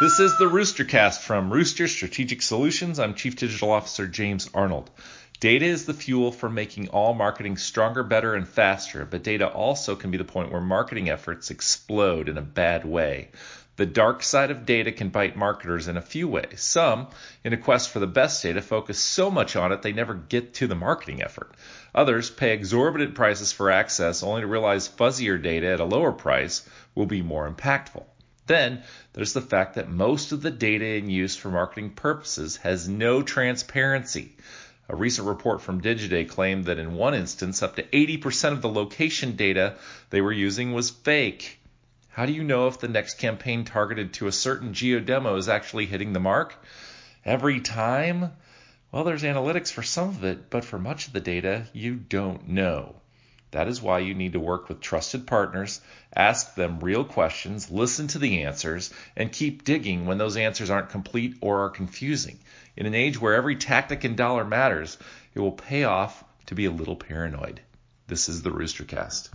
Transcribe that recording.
This is the Roostercast from Rooster Strategic Solutions. I'm Chief Digital Officer James Arnold. Data is the fuel for making all marketing stronger, better, and faster, but data also can be the point where marketing efforts explode in a bad way. The dark side of data can bite marketers in a few ways. Some, in a quest for the best data, focus so much on it they never get to the marketing effort. Others pay exorbitant prices for access only to realize fuzzier data at a lower price will be more impactful. Then there's the fact that most of the data in use for marketing purposes has no transparency. A recent report from Digiday claimed that in one instance, up to 80% of the location data they were using was fake. How do you know if the next campaign targeted to a certain geo-demo is actually hitting the mark? Every time? Well, there's analytics for some of it, but for much of the data, you don't know. That is why you need to work with trusted partners, ask them real questions, listen to the answers, and keep digging when those answers aren't complete or are confusing. In an age where every tactic and dollar matters, it will pay off to be a little paranoid. This is the Roostercast.